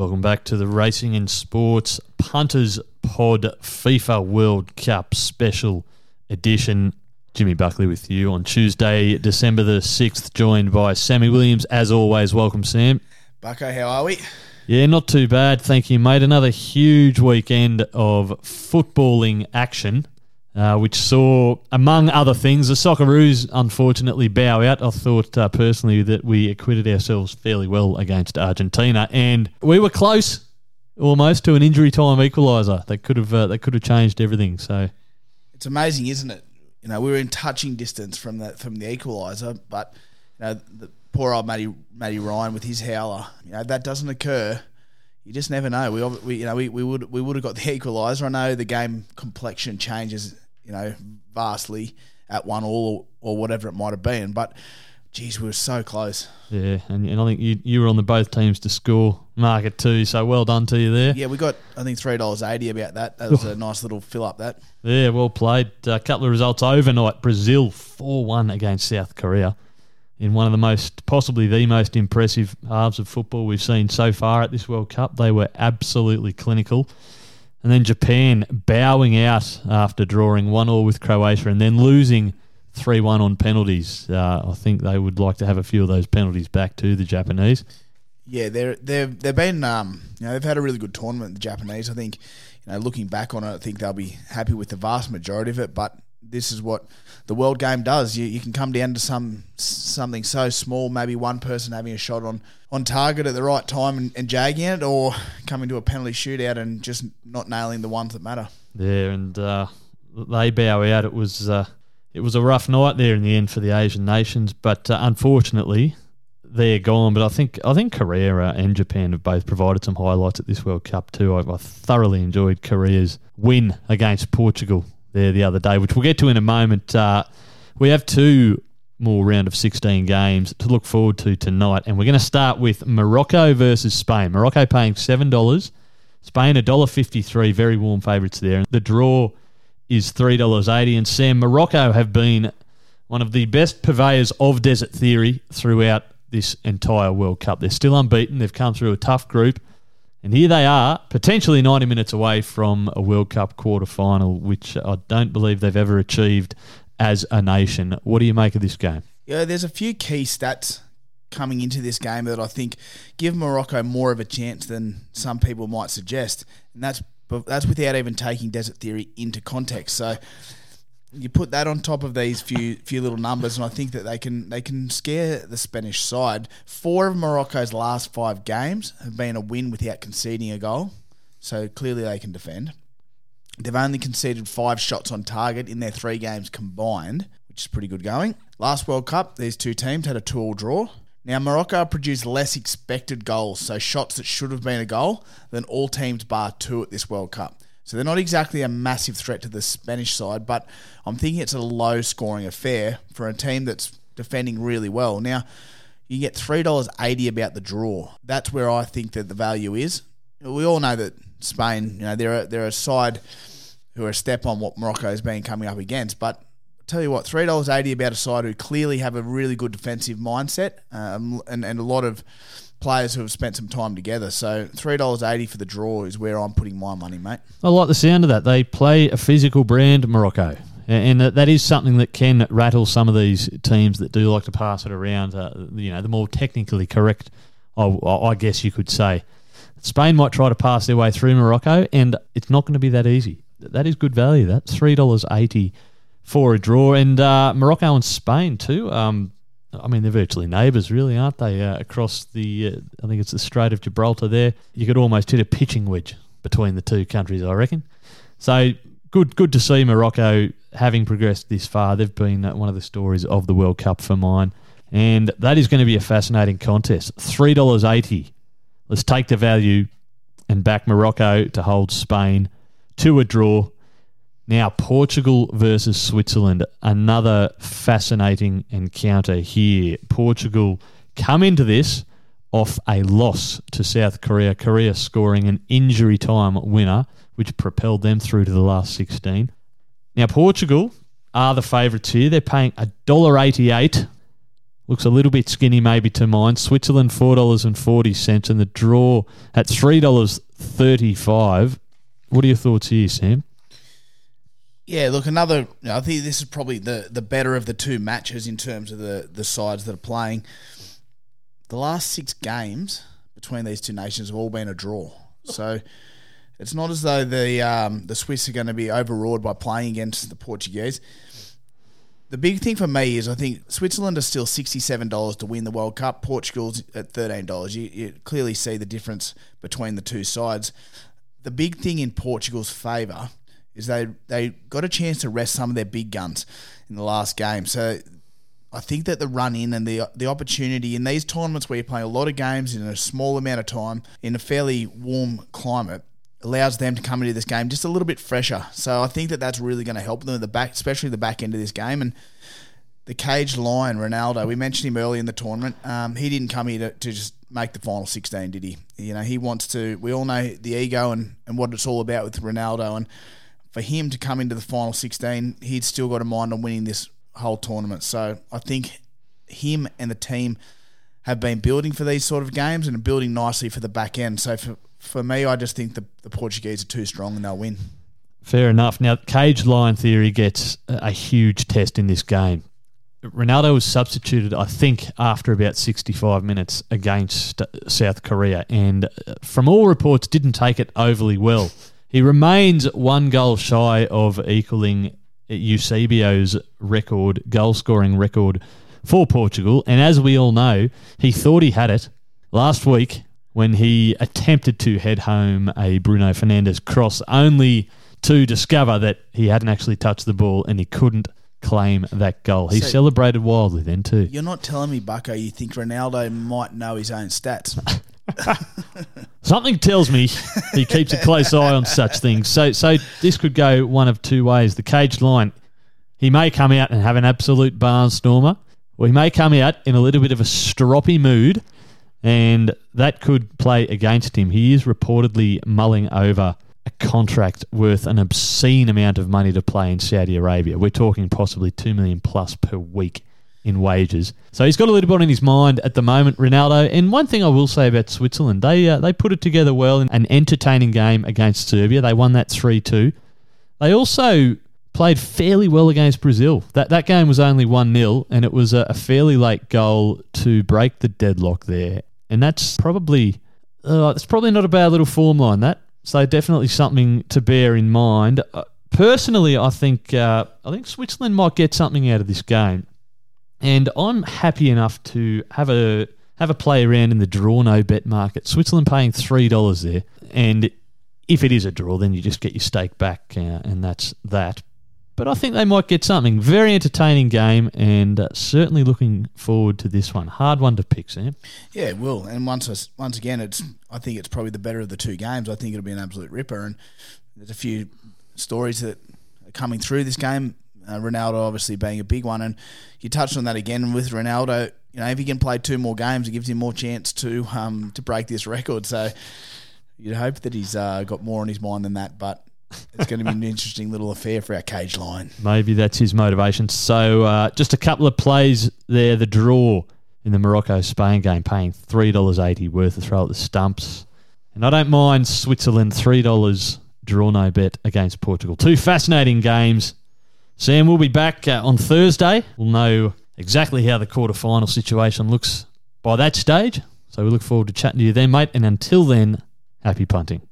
Welcome back to the Racing and Sports Punters Pod FIFA World Cup Special Edition. Jimmy Buckley with you on Tuesday, December the 6th, joined by Sammy Williams. As always, welcome, Sam. Bucko, how are we? Yeah, not too bad, thank you, mate. Another huge weekend of footballing action, which saw, among other things, the Socceroos unfortunately bow out. I thought personally that we acquitted ourselves fairly well against Argentina, and we were close almost to an injury time equaliser that could have changed everything. So it's amazing, isn't it? You know, we were in touching distance from the equaliser, but you know, the poor old Matty Ryan with his howler. You know, that doesn't occur. You just never know. We would have got the equaliser. I know the game complexion changes, you know, vastly at 1-1 or whatever it might have been. But geez, we were so close. Yeah, and I think you were on the both teams to score market too. So well done to you there. Yeah, we got I think $3.80 about that. That was a nice little fill up. That. Yeah, well played. A couple of results overnight. Brazil 4-1 against South Korea. In one of the most, possibly the most impressive halves of football we've seen so far at this World Cup. They were absolutely clinical. And then Japan bowing out after drawing 1-1 with Croatia and then losing 3-1 on penalties. I think they would like to have a few of those penalties back to the Japanese. Yeah, they've been, you know, they've had a really good tournament, the Japanese. I think, you know, looking back on it, I think they'll be happy with the vast majority of it, but this is what the world game does. You can come down to something so small, maybe one person having a shot on target at the right time and jagging it, or coming to a penalty shootout and just not nailing the ones that matter. Yeah, and they bow out. It was a rough night there in the end for the Asian nations, but unfortunately they're gone. But I think Korea and Japan have both provided some highlights at this World Cup too. I thoroughly enjoyed Korea's win against Portugal there the other day, which we'll get to in a moment. We have two more round of 16 games to look forward to tonight, and we're going to start with Morocco versus Spain. Morocco paying $7, Spain $1.53, very warm favourites there. The draw is $3.80, and Sam, Morocco have been one of the best purveyors of desert theory throughout this entire World Cup. They're still unbeaten, they've come through a tough group, and here they are, potentially 90 minutes away from a World Cup quarter-final, which I don't believe they've ever achieved as a nation. What do you make of this game? Yeah, there's a few key stats coming into this game that I think give Morocco more of a chance than some people might suggest, and that's without even taking desert theory into context. So you put that on top of these few little numbers, and I think that they can scare the Spanish side. 4 of Morocco's last 5 games have been a win without conceding a goal, so clearly they can defend. They've only conceded 5 shots on target in their 3 games combined, which is pretty good going. Last World Cup, these two teams had a 2-2 draw. Now, Morocco produced less expected goals, so shots that should have been a goal, than all teams bar 2 at this World Cup. So they're not exactly a massive threat to the Spanish side, but I'm thinking it's a low-scoring affair for a team that's defending really well. Now, you get $3.80 about the draw. That's where I think that the value is. We all know that Spain, you know, they're a side who are a step on what Morocco has been coming up against. But I'll tell you what, $3.80 about a side who clearly have a really good defensive mindset and a lot of players who have spent some time together. So $3.80 for the draw is where I'm putting my money, mate. I like the sound of that. They play a physical brand, Morocco, and that is something that can rattle some of these teams that do like to pass it around, you know, the more technically correct, I guess you could say. Spain might try to pass their way through Morocco, and it's not going to be that easy. That is good value, that. $3.80 for a draw. And Morocco and Spain too, I mean, they're virtually neighbours, really, aren't they? Across the, I think it's the Strait of Gibraltar there. You could almost hit a pitching wedge between the two countries, I reckon. So good to see Morocco having progressed this far. They've been one of the stories of the World Cup for mine. And that is going to be a fascinating contest. $3.80. Let's take the value and back Morocco to hold Spain to a draw. Now, Portugal versus Switzerland, another fascinating encounter here. Portugal come into this off a loss to South Korea. Korea scoring an injury time winner, which propelled them through to the last 16. Now, Portugal are the favourites here. They're paying $1.88. Looks a little bit skinny maybe to mine. Switzerland, $4.40, and the draw at $3.35. What are your thoughts here, Sam? Yeah, look, another. I think this is probably the better of the two matches in terms of the sides that are playing. The last six games between these two nations have all been a draw. So it's not as though the Swiss are going to be overawed by playing against the Portuguese. The big thing for me is I think Switzerland is still $67 to win the World Cup. Portugal's at $13. You clearly see the difference between the two sides. The big thing in Portugal's favour is they got a chance to rest some of their big guns in the last game. So I think that the run-in and the opportunity in these tournaments where you play a lot of games in a small amount of time in a fairly warm climate allows them to come into this game just a little bit fresher. So I think that that's really going to help them, in the back, especially the back end of this game. And the caged lion, Ronaldo, we mentioned him early in the tournament. He didn't come here to just make the final 16, did he? You know, he wants to... We all know the ego and what it's all about with Ronaldo. And for him to come into the final 16, he'd still got a mind on winning this whole tournament. So I think him and the team have been building for these sort of games and are building nicely for the back end. So for me, I just think the Portuguese are too strong and they'll win. Fair enough. Now, cage line theory gets a huge test in this game. Ronaldo was substituted, I think, after about 65 minutes against South Korea, and from all reports, didn't take it overly well. He remains one goal shy of equaling Eusebio's record, goal-scoring record for Portugal, and as we all know, he thought he had it last week when he attempted to head home a Bruno Fernandes cross, only to discover that he hadn't actually touched the ball and he couldn't claim that goal. He celebrated wildly then too. You're not telling me, Bucko, you think Ronaldo might know his own stats? Something tells me he keeps a close eye on such things. So this could go one of two ways. The caged lion, he may come out and have an absolute barnstormer, or he may come out in a little bit of a stroppy mood, and that could play against him. He is reportedly mulling over a contract worth an obscene amount of money to play in Saudi Arabia. We're talking possibly $2 million plus per week in wages. So he's got a little bit on his mind at the moment, Ronaldo. And one thing I will say about Switzerland, they put it together well in an entertaining game against Serbia. They won that 3-2. They also played fairly well against Brazil. That game was only 1-0, and it was a fairly late goal to break the deadlock there. And that's probably not a bad little form line, that. So definitely something to bear in mind. Personally, I think Switzerland might get something out of this game, and I'm happy enough to have a play around in the draw no bet market. Switzerland paying $3 there, and if it is a draw, then you just get your stake back, and that's that. But I think they might get something. Very entertaining game, and certainly looking forward to this one. Hard one to pick, Sam. Yeah, it will. And once again, I think it's probably the better of the two games. I think it'll be an absolute ripper. And there's a few stories that are coming through this game. Ronaldo obviously being a big one. And you touched on that again with Ronaldo. You know, if he can play two more games, it gives him more chance to break this record. So you'd hope that he's got more on his mind than that, but... It's going to be an interesting little affair for our cage line. Maybe that's his motivation. So just a couple of plays there. The draw in the Morocco-Spain game, paying $3.80 worth of throw at the stumps. And I don't mind Switzerland, $3 draw no bet against Portugal. Two fascinating games. Sam, we'll be back on Thursday. We'll know exactly how the quarterfinal situation looks by that stage. So we look forward to chatting to you then, mate. And until then, happy punting.